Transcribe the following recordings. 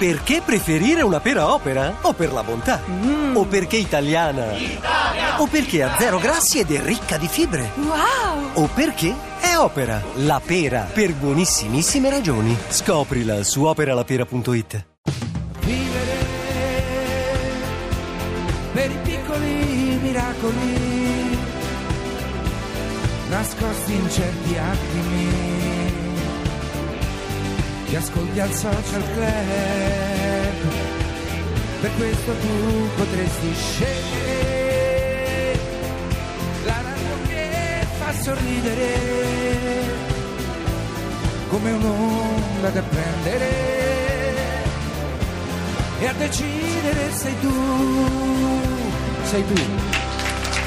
Perché preferire una pera Opera? O per la bontà? O perché italiana? Italia! O perché ha zero grassi ed è ricca di fibre? Wow! O perché è Opera, la pera, per buonissimissime ragioni. Scoprila su operalapera.it. Vivere per i piccoli miracoli nascosti in certi attimi. Ti ascolti al Social Club, per questo tu potresti scegliere la radio che fa sorridere, come un'onda da prendere, e a decidere sei tu, sei tu.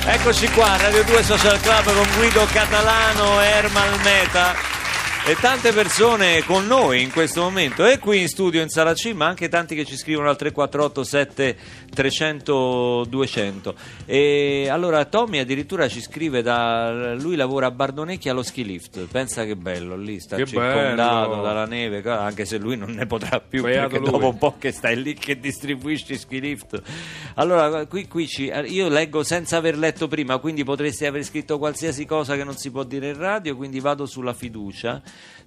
Eccoci qua, Radio 2 Social Club con Guido Catalano e Ermal Meta. E tante persone con noi in questo momento, e qui in studio in Sala C, ma anche tanti che ci scrivono al 348 7 300 200. E allora Tommy addirittura ci scrive da... lui lavora a Bardonecchia allo ski lift. Pensa che bello, lì sta che circondato bello dalla neve, anche se lui non ne potrà più. Beato perché lui, dopo un po' che stai lì che distribuisci ski lift. Allora qui io leggo senza aver letto prima, quindi potresti aver scritto qualsiasi cosa che non si può dire in radio, quindi vado sulla fiducia.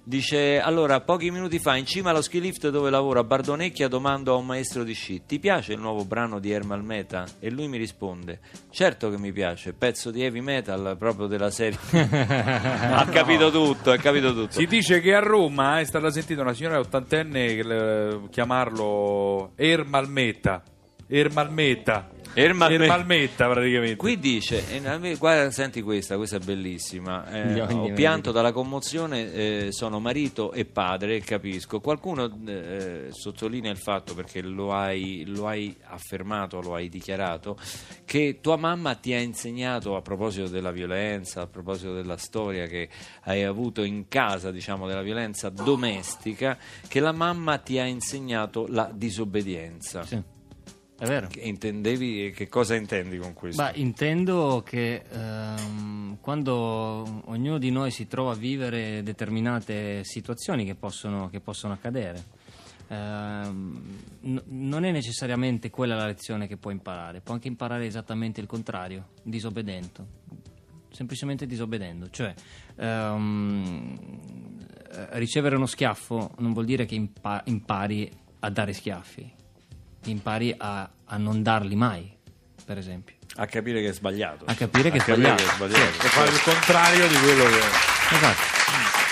Dice: allora, pochi minuti fa in cima allo ski lift dove lavoro a Bardonecchia domando a un maestro di sci: ti piace il nuovo brano di Ermal Meta? E lui mi risponde: certo che mi piace, pezzo di heavy metal proprio della serie. Ha capito tutto, ha capito tutto. Si dice che a Roma è stata sentita una signora ottantenne chiamarlo Ermal Meta. Ermal Meta. Ermal Meta, praticamente. Qui dice: guarda, senti questa è bellissima. Ho pianto dalla commozione, sono marito e padre, capisco. Qualcuno sottolinea il fatto, perché lo hai affermato, lo hai dichiarato, che tua mamma ti ha insegnato, a proposito della violenza, a proposito della storia che hai avuto in casa, diciamo, della violenza domestica, che la mamma ti ha insegnato la disobbedienza. Sì. È vero. Che cosa intendi con questo? Beh, intendo che quando ognuno di noi si trova a vivere determinate situazioni che possono accadere, non è necessariamente quella la lezione che puoi imparare. Puoi anche imparare esattamente il contrario, disobbedendo, semplicemente disobbedendo. Cioè ricevere uno schiaffo non vuol dire che impari a dare schiaffi. Impari a non darli mai, per esempio, a capire che è sbagliato, a capire che è sbagliato. E fare il contrario di quello che è. Esatto.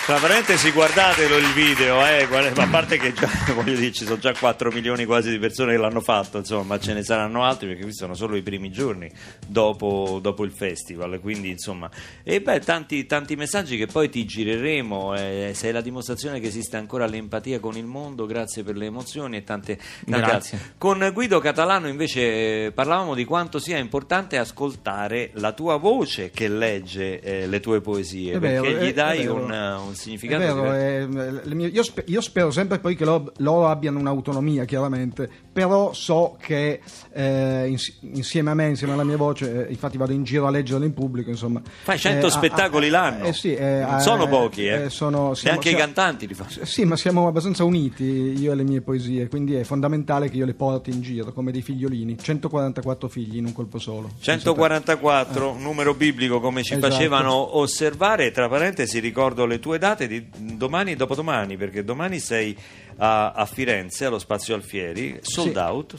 Tra parentesi, guardatelo il video, ma a parte che già, voglio dire, ci sono già 4 milioni quasi di persone che l'hanno fatto, insomma, ce ne saranno altri, perché questi sono solo i primi giorni dopo il festival, quindi insomma, e beh, tanti messaggi che poi ti gireremo, sei la dimostrazione che esiste ancora l'empatia con il mondo, grazie per le emozioni e tante grazie. Altre. Con Guido Catalano invece parlavamo di quanto sia importante ascoltare la tua voce che legge le tue poesie, perché gli dai un significato. È vero, io spero sempre poi che loro abbiano un'autonomia, chiaramente, però so che insieme a me, insieme alla mia voce, infatti vado in giro a leggerla in pubblico, insomma. Fai 100 spettacoli l'anno, sì, non sono pochi, neanche i cantanti li fanno. Sì, ma siamo abbastanza uniti io e le mie poesie, quindi è fondamentale che io le porti in giro come dei figliolini. 144 figli in un colpo solo. 144, numero biblico, come ci facevano osservare. Tra parentesi ricordo le tue date di domani e dopodomani, perché domani sei a Firenze allo Spazio Alfieri, sold out.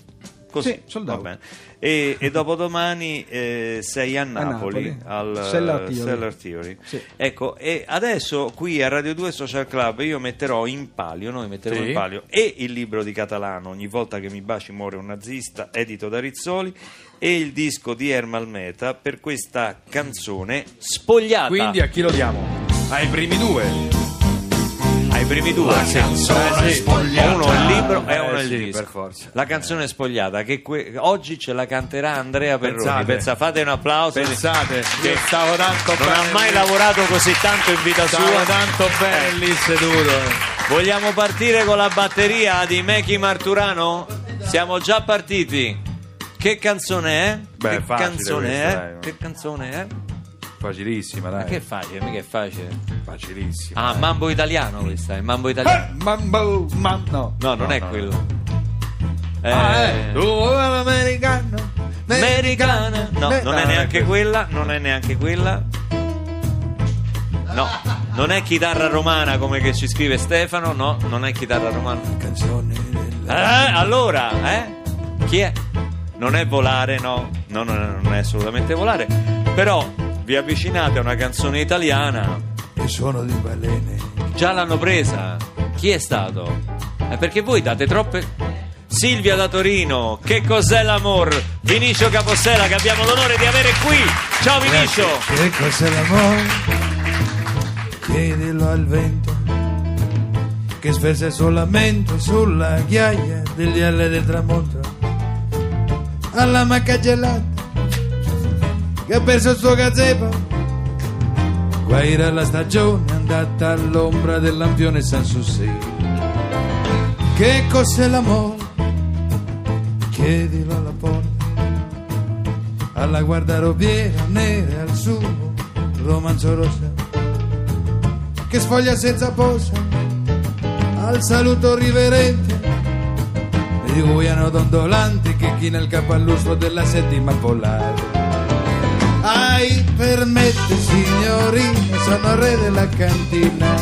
Così, sì, sold out. Va bene. E dopodomani sei a Napoli al Sella Theory. Sì. Ecco, e adesso qui a Radio 2 Social Club io metterò in palio, in palio e il libro di Catalano, Ogni volta che mi baci muore un nazista, edito da Rizzoli, e il disco di Ermal Meta per questa canzone Spogliata. Quindi a chi lo diamo? Ai primi due. La canzone spogliata. Uno è il libro e uno è il disco. Per forza. La canzone spogliata che oggi ce la canterà Andrea Perri. Fate un applauso. Pensate, che stavo tanto bene. Non ha mai lavorato così tanto in vita sua. Tanto belli seduto. Vogliamo partire con la batteria di Micky Marturano? Siamo già partiti. Che canzone è? Che canzone è? Facilissima, dai. Ma che è facile, mica è facile. Facilissima. Ah, dai. Mambo italiano questa, è mambo italiano. Mambo, no, non è quello. Americano, americana. No, non è neanche quella, non è neanche quella. No, non è chitarra romana come che ci scrive Stefano. No, non è chitarra romana. Canzone della... allora, chi è? Non è volare, no. No, no, non è assolutamente volare. Però vi avvicinate a una canzone italiana. E sono di balene. Già l'hanno presa. Chi è stato? Perché voi date troppe... Silvia da Torino, che cos'è l'amor? Vinicio Capossela, che abbiamo l'onore di avere qui. Ciao Vinicio. Grazie. Che cos'è l'amor? Chiedilo al vento che sversa il suo lamento sulla ghiaia degli ali del tramonto, alla macca gelata che ha perso il suo gazebo. Guaira la stagione andata all'ombra del lampione Sanssouci. Che cos'è l'amor? Chiedilo alla porta, alla guardarobiera nera, al suo romanzo rosa che sfoglia senza posa, al saluto riverente di guiano dondolante che china il capo all'uscio della settima polare. Ai, permette signorina, sono re della cantina,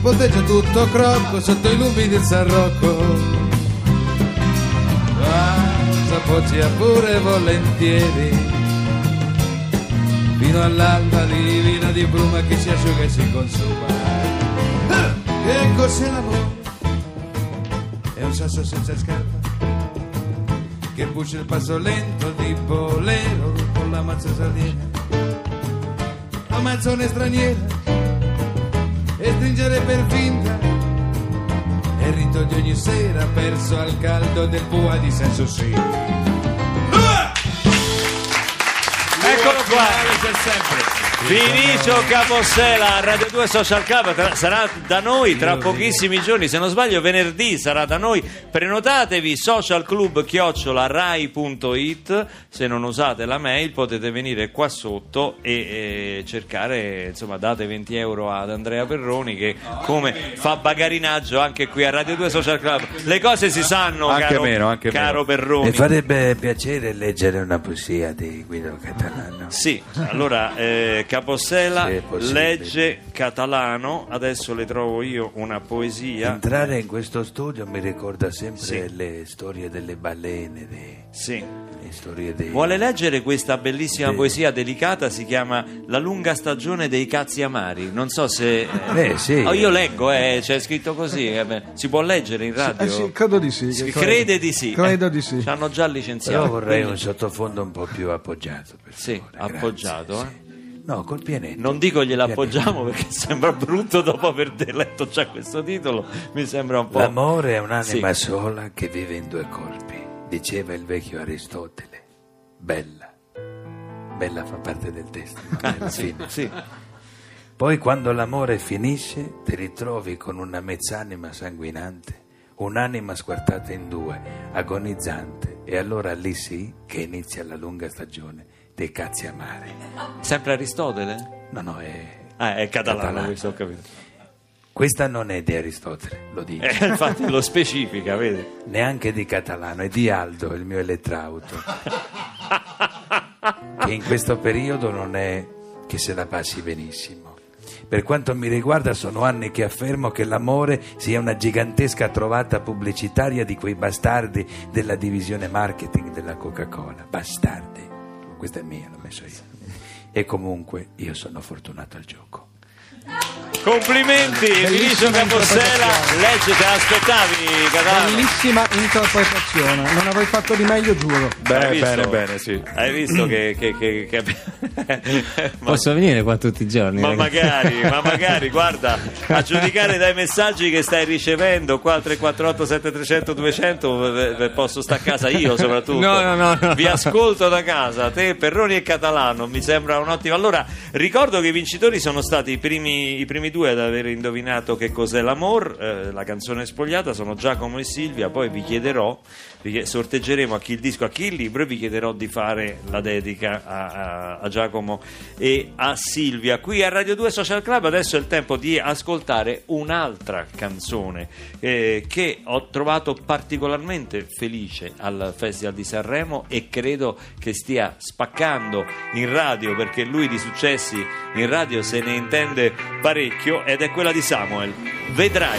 ponteggio tutto crocco sotto i lumi del San Rocco. Appoggia pure volentieri fino all'alba divina di bruma che si asciuga e si consuma. Che cos'è l'amore? È un sasso senza scarpa che brucia il passo lento di bolero con la mazza sardina, la mazzone straniera e stringere per finta il rito di ogni sera perso al caldo del Bois di Sanssouci. Eccolo qua, c'è sempre Vinicio Capossela, Radio 2 Social Club, sarà da noi tra pochissimi giorni, se non sbaglio venerdì sarà da noi. Prenotatevi, socialclub@rai.it, se non usate la mail potete venire qua sotto e cercare, insomma date 20 euro ad Andrea Perroni che come fa bagarinaggio anche qui a Radio 2 Social Club. Le cose si sanno, anche caro, meno, anche caro meno. Perroni. Mi farebbe piacere leggere una poesia di Guido Catalano. Sì, allora... Capossela legge Catalano, adesso le trovo io una poesia. Entrare in questo studio mi ricorda sempre le storie delle balene, le storie dei... Vuole leggere questa bellissima poesia delicata, si chiama La lunga stagione dei cazzi amari. Non so se... io leggo, c'è scritto così, si può leggere in radio? Sì, credo di sì. Crede di sì. Credo di sì. Ci hanno già licenziato. Però vorrei un sottofondo un po' più appoggiato, per favore. Sì, grazie, appoggiato, sì. No, col pianetto. Non dico gliel'appoggiamo perché sembra brutto dopo aver letto già questo titolo. Mi sembra un po'... L'amore è un'anima sola che vive in due corpi, diceva il vecchio Aristotele. Bella. Bella fa parte del testo. Sì. Poi quando l'amore finisce ti ritrovi con una mezz'anima sanguinante, un'anima squartata in due, agonizzante. E allora lì sì che inizia la lunga stagione dei cazzi amari. Sempre Aristotele? No, è Catalano, questo ho capito. Questa non è di Aristotele, lo dico. Infatti lo specifica, vedi? Neanche di Catalano, è di Aldo, il mio elettrauto. Che in questo periodo non è che se la passi benissimo. Per quanto mi riguarda sono anni che affermo che l'amore sia una gigantesca trovata pubblicitaria di quei bastardi della divisione marketing della Coca-Cola. Bastardi. Questa è mia, l'ho messo io. E comunque io sono fortunato al gioco. Complimenti, Vinicio Capossela, legge, te l'aspettavi, Catalano. Bellissima interpretazione, non avrei fatto di meglio, giuro. Bene, sì. Hai visto che... Posso venire qua tutti i giorni? Ma magari, guarda, a giudicare dai messaggi che stai ricevendo qua al 348 7300 200, posso stare a casa io soprattutto. No. Vi ascolto da casa, te, Perroni e Catalano, mi sembra un'ottima. Allora, ricordo che i vincitori sono stati i primi i primi due ad aver indovinato che cos'è l'amor, la canzone spogliata, sono Giacomo e Silvia. Poi vi chiederò, sorteggeremo a chi il disco, a chi il libro, e vi chiederò di fare la dedica a Giacomo e a Silvia. Qui a Radio 2 Social Club adesso è il tempo di ascoltare un'altra canzone che ho trovato particolarmente felice al Festival di Sanremo e credo che stia spaccando in radio, perché lui di successi in radio se ne intende parecchio, ed è quella di Samuel. Vedrai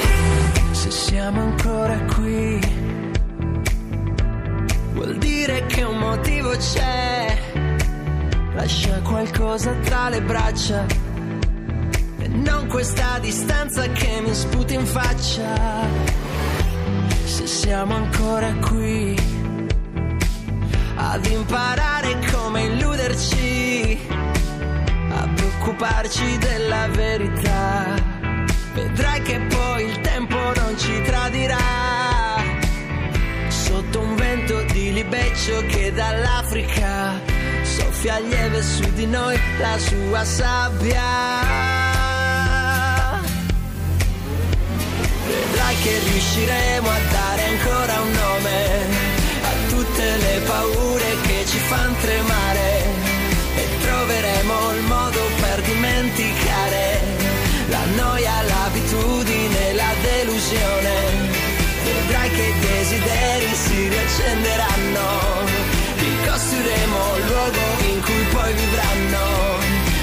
se siamo ancora qui, vuol dire che un motivo c'è. Lascia qualcosa tra le braccia e non questa distanza che mi sputa in faccia. Se siamo ancora qui ad imparare come illuderci, a preoccuparci della verità, vedrai che poi il tempo non ci tradirà. Sotto un vento di libeccio che dall'Africa soffia lieve su di noi la sua sabbia, vedrai che riusciremo a dare ancora un nome a tutte le paure che ci fan tremare, e troveremo il modo per dimenticare la noia, l'abitudine, la delusione. Vedrai che i desideri si riaccenderanno, ricostruiremo il luogo in cui poi vivranno,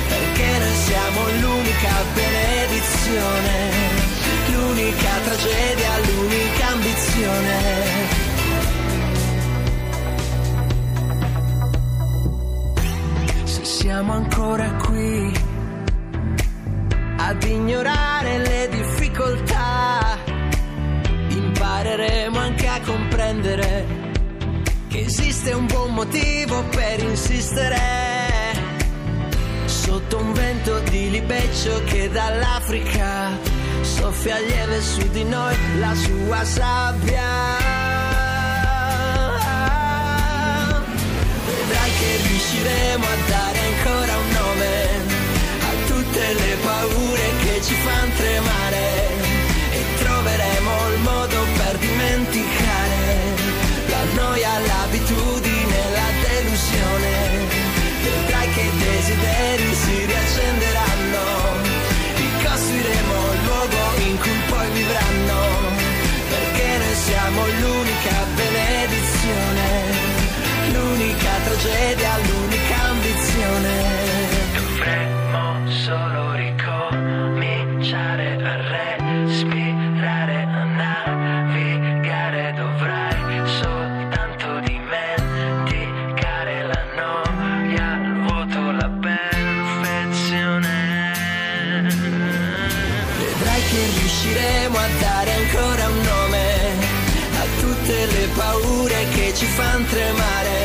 perché noi siamo l'unica benedizione, l'unica tragedia, l'unica ambizione. Siamo ancora qui ad ignorare le difficoltà, impareremo anche a comprendere che esiste un buon motivo per insistere. Sotto un vento di libeccio che dall'Africa soffia lieve su di noi la sua sabbia, che riusciremo a dare ancora un nome a tutte le paure che ci fan tremare, e troveremo il modo per dimenticare la noia, l'abitudine, la delusione. Vedrai che i desideri si riaccenderanno, ricostruiremo il luogo in cui poi vivranno, perché noi siamo l'unica benedizione, l'unica tragedia, l'unica ambizione. Dovremmo solo ricominciare a respirare, a navigare, dovrai soltanto dimenticare la noia, il vuoto, la perfezione. Vedrai che riusciremo a dare ancora un nome a tutte le paure che ci fan tremare,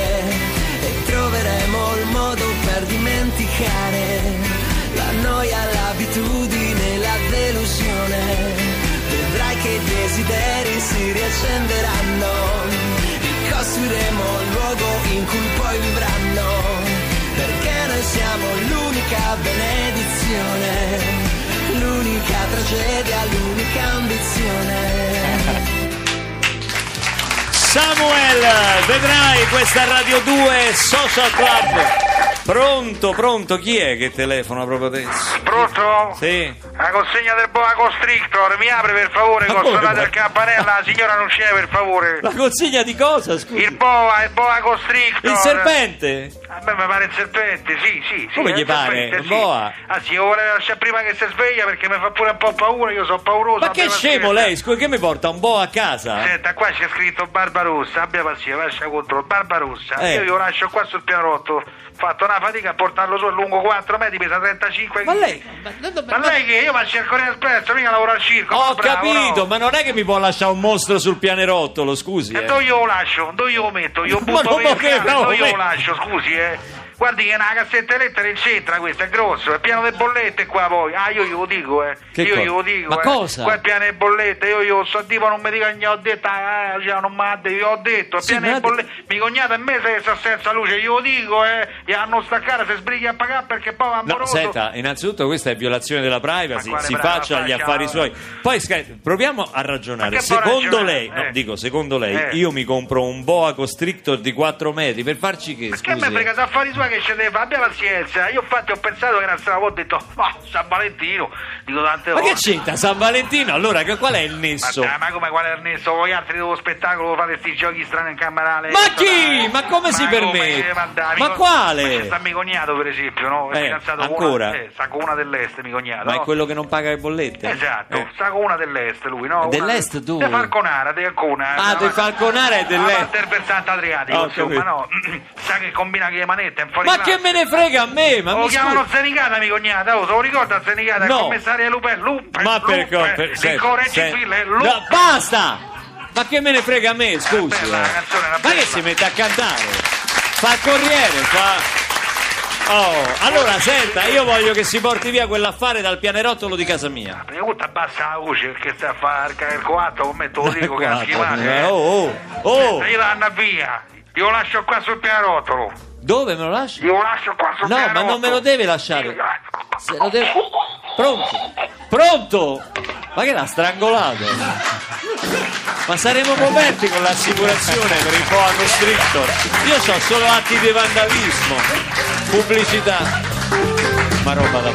troveremo il modo per dimenticare la noia, l'abitudine, la delusione. Vedrai che i desideri si riaccenderanno, ricostruiremo il luogo in cui poi vivranno, perché noi siamo l'unica benedizione, l'unica tragedia, l'unica ambizione. Samuel, vedrai, questa Radio 2 Social Club. Pronto, chi è che telefona proprio adesso? Pronto? Sì. La consegna del boa constrictor, mi apre per favore, suonate il campanello, la signora non c'è per favore. La consegna di cosa, scusa? Il boa constrictor. Il serpente? A me mi pare il serpente, sì. Come gli pare? Il boa? Sì. Ah sì, io volevo lasciare prima che si sveglia perché mi fa pure un po' paura, io sono pauroso. Ma che scemo lei, scusa, che mi porta un boa a casa? Senta, qua c'è scritto Barbarossa, abbia pazienza, lascia contro Barbarossa. Io lo lascio qua sul pianorotto, fatto una fatica a portarlo su, è lungo 4 metri, pesa 35 kg. Ma lei che io faccio il Corriere Espresso, mica lavoro al circo. Ho capito, no? Ma non è che mi può lasciare un mostro sul pianerottolo, scusi. E dove io lo lascio? Dove io lo metto? Io butto per il cane, dove io lo lascio, scusi. guardi che è una cassetta elettrica in centro, questo è grosso, è piano di bollette qua poi. Ah, io glielo dico, io glielo dico. Ma cosa? Qua è piano di bollette, io so tipo non mi dica che ho detto, cioè, non mi ha detto, io ho detto, è piano di bollette. Mi cognata e me se sta senza luce, io dico, gli hanno staccare, se sbrighi a pagare perché poi va moroso. No, senta, innanzitutto questa è violazione della privacy, si faccia gli affari suoi. Poi proviamo a ragionare. Secondo lei, no, dico, secondo lei, io mi compro un boa constrictor di 4 metri per farci che? Perché scusi? A me frega se affari suoi che scendeva, abbia pazienza. Io infatti ho pensato che era stavo, ho detto, ma San Valentino, dico tante volte. Ma che c'entra San Valentino? Allora che, qual è il nesso? Ma come qual è il nesso? Voi altri dello spettacolo fate questi giochi strani in camera. Ma chi? Ma come si permette? Ma quale? Ma c'è sta mio cognato per esempio, no? È fidanzato ancora? Sta con una dell'est mio cognato. Ma no? È quello che non paga le bollette? Esatto, sta con una dell'est lui, no? Dell'est dove? De Falconara, de Alcona. Ah, de Falconara è dell'est. Del versante adriatico, insomma, no? Sa che combina che le manette, fuori. Ma che me ne frega a me? Ma lo chiamano Zenicata mio cognata, lo ricorda Zenicata, il commissario Lupe. Ma per Lupe. Basta! Ma che me ne frega a me, scusi. Ma che si mette a cantare? Fa il corriere, fa... Oh, allora senta, io voglio che si porti via quell'affare dal pianerottolo di casa mia. Prima volta abbassa la voce perché sta a fare il coatto con me, te lo dico che è schifare. Oh! Io l'anno via, io lo lascio qua sul pianerottolo. Dove me lo lasci? Io lo lascio qua sul pianerottolo. No, ma non me lo deve lasciare. Se lo deve... Pronto? Ma che l'ha strangolato? Ma saremo coperti con l'assicurazione per il boa constrictor. Io so solo atti di vandalismo, pubblicità, ma roba da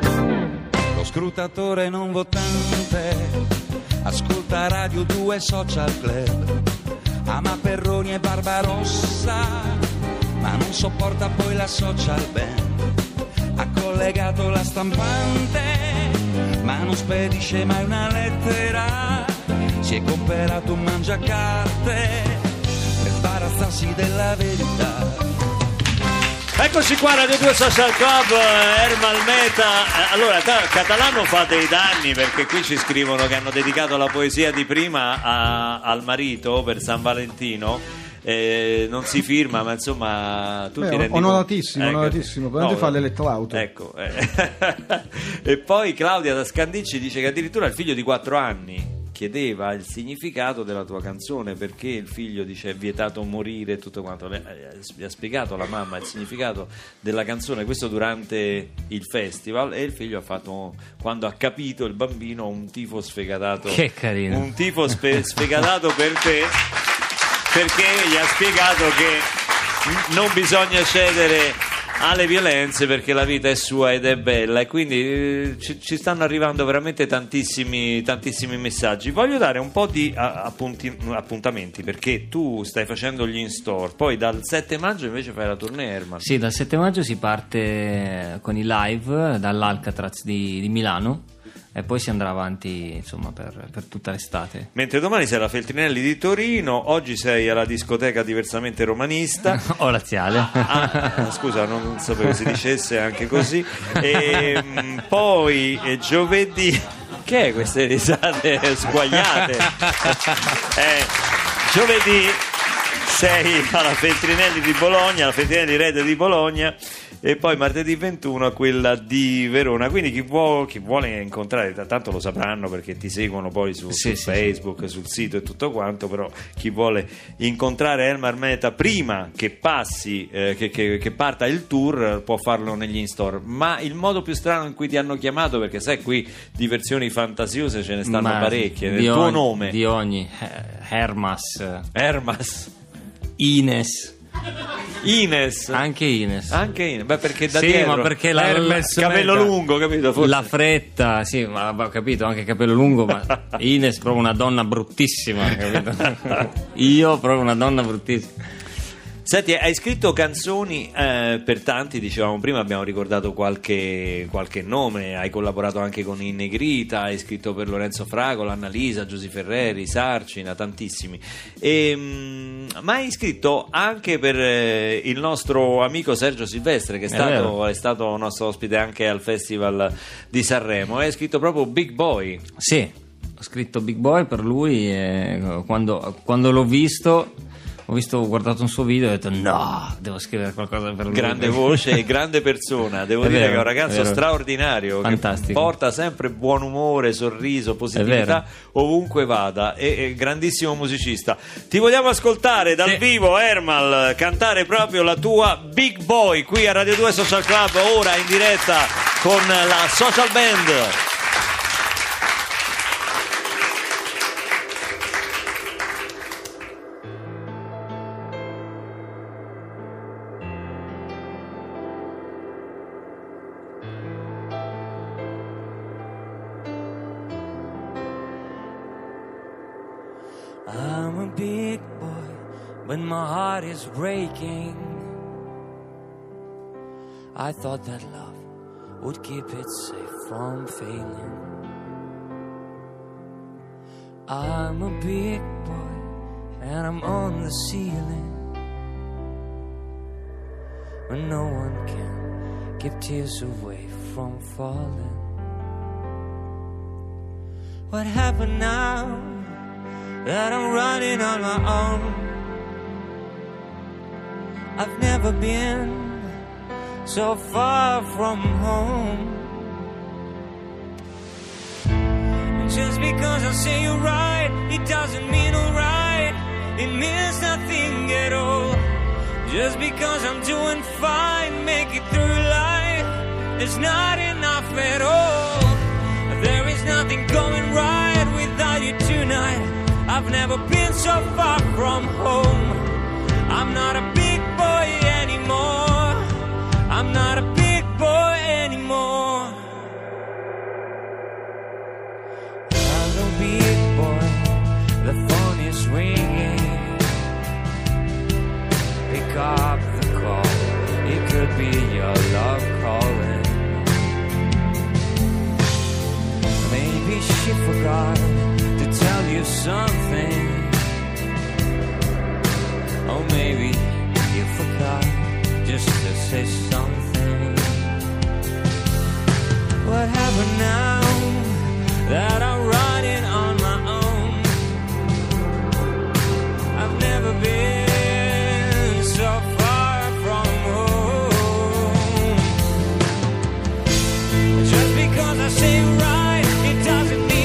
pazzi. Lo scrutatore non votante ascolta Radio 2 Social Club. Ama Perroni e Barbarossa, ma non sopporta poi la social band. Ha collegato la stampante, ma non spedisce mai una lettera. Si è comperato un mangiacarte per sbarazzarsi della verità. Eccoci qua, Radio 2 Social Club, Ermal Meta. Allora, Catalano fa dei danni perché qui ci scrivono che hanno dedicato la poesia di prima al marito per San Valentino. Non si firma, ma insomma tutti onoratissimo. Quando fa l'elettrauto, ecco. E poi Claudia da Scandicci dice che addirittura il figlio di 4 anni chiedeva il significato della tua canzone, perché il figlio dice vietato morire e tutto quanto. Gli ha spiegato la mamma il significato della canzone, questo durante il festival, e il figlio ha fatto, quando ha capito il bambino, un tifo sfegatato. Che carino, un tifo sfegatato per te, perché gli ha spiegato che non bisogna cedere alle violenze, perché la vita è sua ed è bella. E quindi ci stanno arrivando veramente tantissimi messaggi. Voglio dare un po' di appuntamenti, perché tu stai facendo gli in-store, poi dal 7 maggio invece fai la tournée, Ermal. Sì, dal 7 maggio si parte con i live dall'Alcatraz di Milano, e poi si andrà avanti, insomma, per tutta l'estate. Mentre domani sei alla Feltrinelli di Torino, oggi sei alla discoteca diversamente romanista o laziale. Scusa, non sapevo si dicesse anche così. E poi giovedì, che è queste risate sguagliate? Giovedì sei alla Feltrinelli di Bologna, alla Feltrinelli Rete di Bologna, e poi martedì 21 a quella di Verona. Quindi chi vuole incontrare, tanto lo sapranno perché ti seguono poi su Facebook, sul sito e tutto quanto, però chi vuole incontrare Ermal Meta prima che passi che parta il tour può farlo negli in-store. Ma il modo più strano in cui ti hanno chiamato, perché sai qui diversioni fantasiose ce ne stanno parecchie nel tuo nome di ogni Hermas, Ines. Anche Ines. Beh, perché da dietro. Ma perché capello lungo, capito? Forse. La fretta, sì, ma ho capito, anche capello lungo, ma Ines proprio una donna bruttissima, capito? Io proprio una donna bruttissima. Senti, hai scritto canzoni per tanti, dicevamo prima, abbiamo ricordato qualche nome, hai collaborato anche con Innegrita, hai scritto per Lorenzo Fragola, Annalisa, Giuseppe Ferreri, Sarcina, tantissimi. Ma hai scritto anche per il nostro amico Sergio Silvestre, che è stato nostro ospite anche al Festival di Sanremo, hai scritto proprio Big Boy. Sì, ho scritto Big Boy per lui, e quando l'ho visto... ho guardato un suo video e ho detto no, devo scrivere qualcosa per lui. Grande voce e grande persona, devo dire, vero, che è un ragazzo straordinario, fantastico, che porta sempre buon umore, sorriso, positività ovunque vada, e grandissimo musicista. Ti vogliamo ascoltare dal vivo, Ermal, cantare proprio la tua Big Boy qui a Radio 2 Social Club, ora in diretta con la Social Band. I'm a big boy, but my heart is breaking. I thought that love would keep it safe from failing. I'm a big boy, and I'm on the ceiling, but no one can keep tears away from falling. What happened now? That I'm running on my own. I've never been so far from home. And just because I say you're right, it doesn't mean alright. It means nothing at all. Just because I'm doing fine, make it through life, it's not enough at all. There is nothing going right without you tonight. I've never been so far from home. I'm not a big boy anymore. I'm not a big boy anymore. Hello, big boy. The phone is ringing. Pick up the call. It could be your love calling. Maybe she forgot tell you something, or maybe you forgot just to say something. What happened now that I'm riding on my own? I've never been so far from home. Just because I say right, it doesn't mean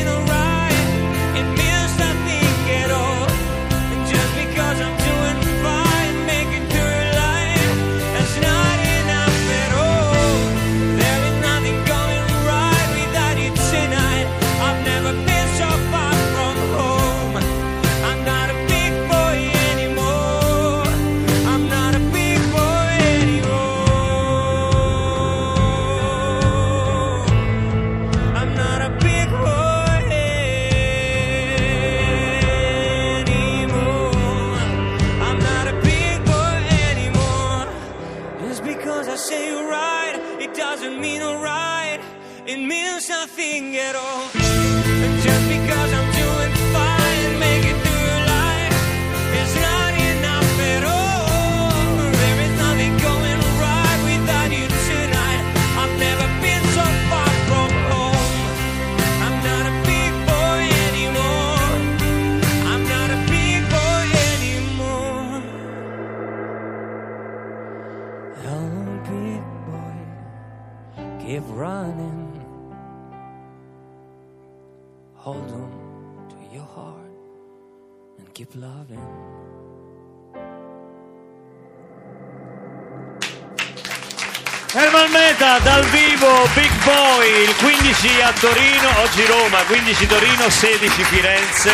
Ermal Meta dal vivo, Big Boy, il 15 a Torino, oggi Roma, 15 Torino, 16 Firenze,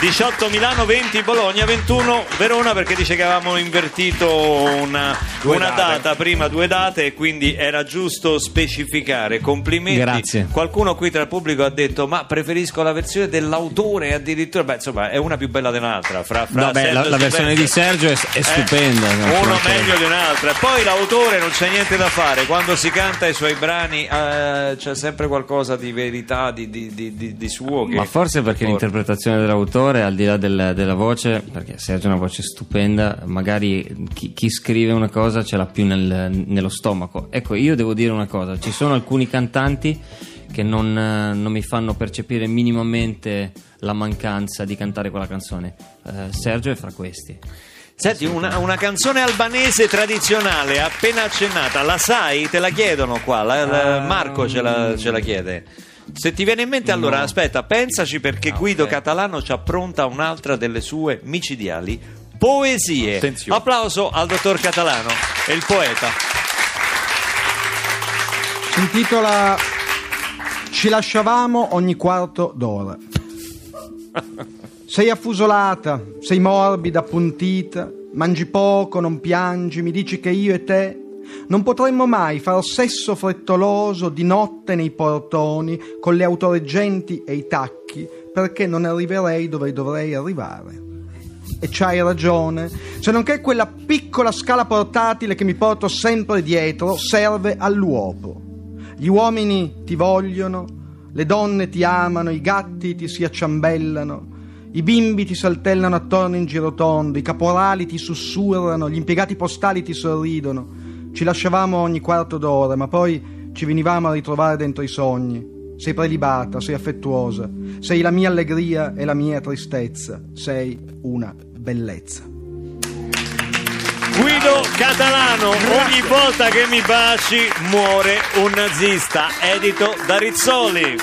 18 Milano, 20 Bologna, 21 Verona, perché dice che avevamo invertito una data prima, due date, e quindi era giusto specificare. Complimenti. Grazie. Qualcuno qui tra il pubblico ha detto ma preferisco la versione dell'autore addirittura. Beh, insomma, è una più bella di un'altra. Vabbè, la versione di Sergio è stupenda, uno meglio di un'altra. Poi l'autore non c'è niente da fare, quando si canta i suoi brani c'è sempre qualcosa di verità, di suo, che... ma forse perché l'interpretazione dell'autore, al di là della voce, perché Sergio ha una voce stupenda, magari chi scrive una cosa ce l'ha più nello stomaco. Ecco, io devo dire una cosa: ci sono alcuni cantanti che non mi fanno percepire minimamente la mancanza di cantare quella canzone. Sergio è fra questi. Senti, una canzone albanese tradizionale appena accennata, la sai? Te la chiedono qua, Marco ce la chiede. Se ti viene in mente, allora aspetta, pensaci, perché Guido Catalano ci ha pronta un'altra delle sue micidiali poesie. Attenzione. Applauso al dottor Catalano, è il poeta. Si intitola "Ci lasciavamo ogni quarto d'ora". Sei affusolata, sei morbida, appuntita, mangi poco, non piangi, mi dici che io e te non potremmo mai far sesso frettoloso di notte nei portoni con le autoreggenti e i tacchi, perché non arriverei dove dovrei arrivare. E c'hai ragione, se non che quella piccola scala portatile che mi porto sempre dietro serve all'uopo. Gli uomini ti vogliono, le donne ti amano, i gatti ti si acciambellano, i bimbi ti saltellano attorno in girotondo, i caporali ti sussurrano, gli impiegati postali ti sorridono. Ci lasciavamo ogni quarto d'ora, ma poi ci venivamo a ritrovare dentro i sogni. Sei prelibata, sei affettuosa, sei la mia allegria e la mia tristezza, sei una bellezza. Guido Catalano, ogni volta che mi baci muore un nazista, edito da Rizzoli.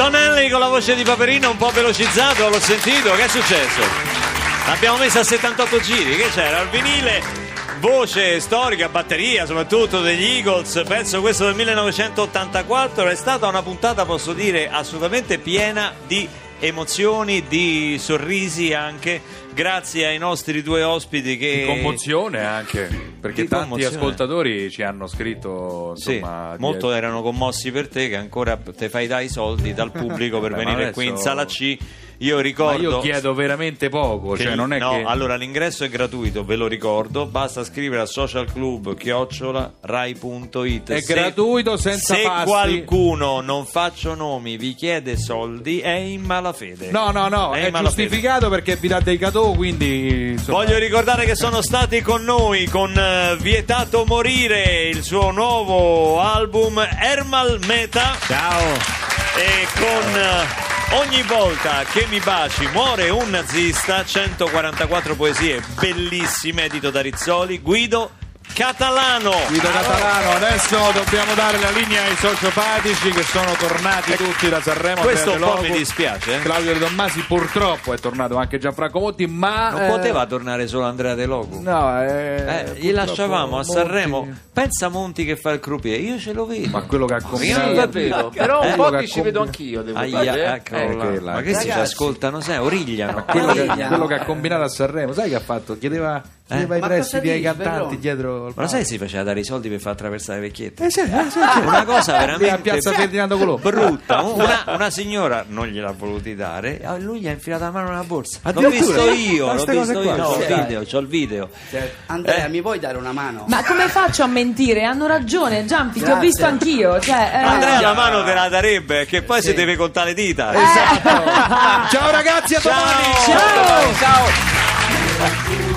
Donnelly con la voce di Paperino un po' velocizzato, l'ho sentito, che è successo? L'abbiamo messa a 78 giri, che c'era? Il vinile... Voce storica, batteria soprattutto degli Eagles, penso questo del 1984, è stata una puntata, posso dire, assolutamente piena di emozioni, di sorrisi anche, grazie ai nostri due ospiti che... Di commozione anche, perché tanti ascoltatori ci hanno scritto, insomma... Sì, molto erano commossi per te che ancora te fai dai soldi dal pubblico per venire adesso... qui in Sala C... Io ricordo. Ma io chiedo veramente poco, che, cioè non è no, che... Allora l'ingresso è gratuito, ve lo ricordo. Basta scrivere a socialclub@rai.it. È gratuito senza pasti. Se qualcuno, non faccio nomi, vi chiede soldi, è in malafede. No, no, no, è giustificato perché vi dà dei cadeau, quindi insomma... Voglio ricordare che sono stati con noi con Vietato Morire, il suo nuovo album Ermal Meta. Ciao. E con Ogni volta che mi baci muore un nazista, 144 poesie bellissime, edito da Rizzoli, Guido Catalano. Guido Catalano, adesso dobbiamo dare la linea ai sociopatici che sono tornati tutti da Sanremo. Questo un po' mi dispiace. Claudio Dommasi purtroppo è tornato anche Gianfranco Monti, ma... Non poteva tornare solo Andrea Delogu. No, gli lasciavamo a Sanremo. Pensa Monti che fa il croupier, io ce lo vedo. Ma quello che ha combinato... Sì, però un po' che ci vedo anch'io, devo dire. Ma questi ci ascoltano, sai, origliano. Quello che ha combinato a Sanremo, sai che ha fatto? Chiedeva i prestiti ai cantanti dietro... Ma lo sai si faceva dare i soldi per far attraversare le vecchiette? Sì. Una cosa veramente a piazza Ferdinando Colombo brutta. Una signora non gliel'ha voluti dare, lui gli ha infilato la mano nella borsa. L'ho visto io. No, c'ho il video. Andrea, mi vuoi dare una mano? Ma come faccio a mentire? Hanno ragione, Gianfi, ti ho visto anch'io. Andrea, la mano te la darebbe, che poi si deve contare le dita. Esatto. Ciao ragazzi, a domani. Ciao.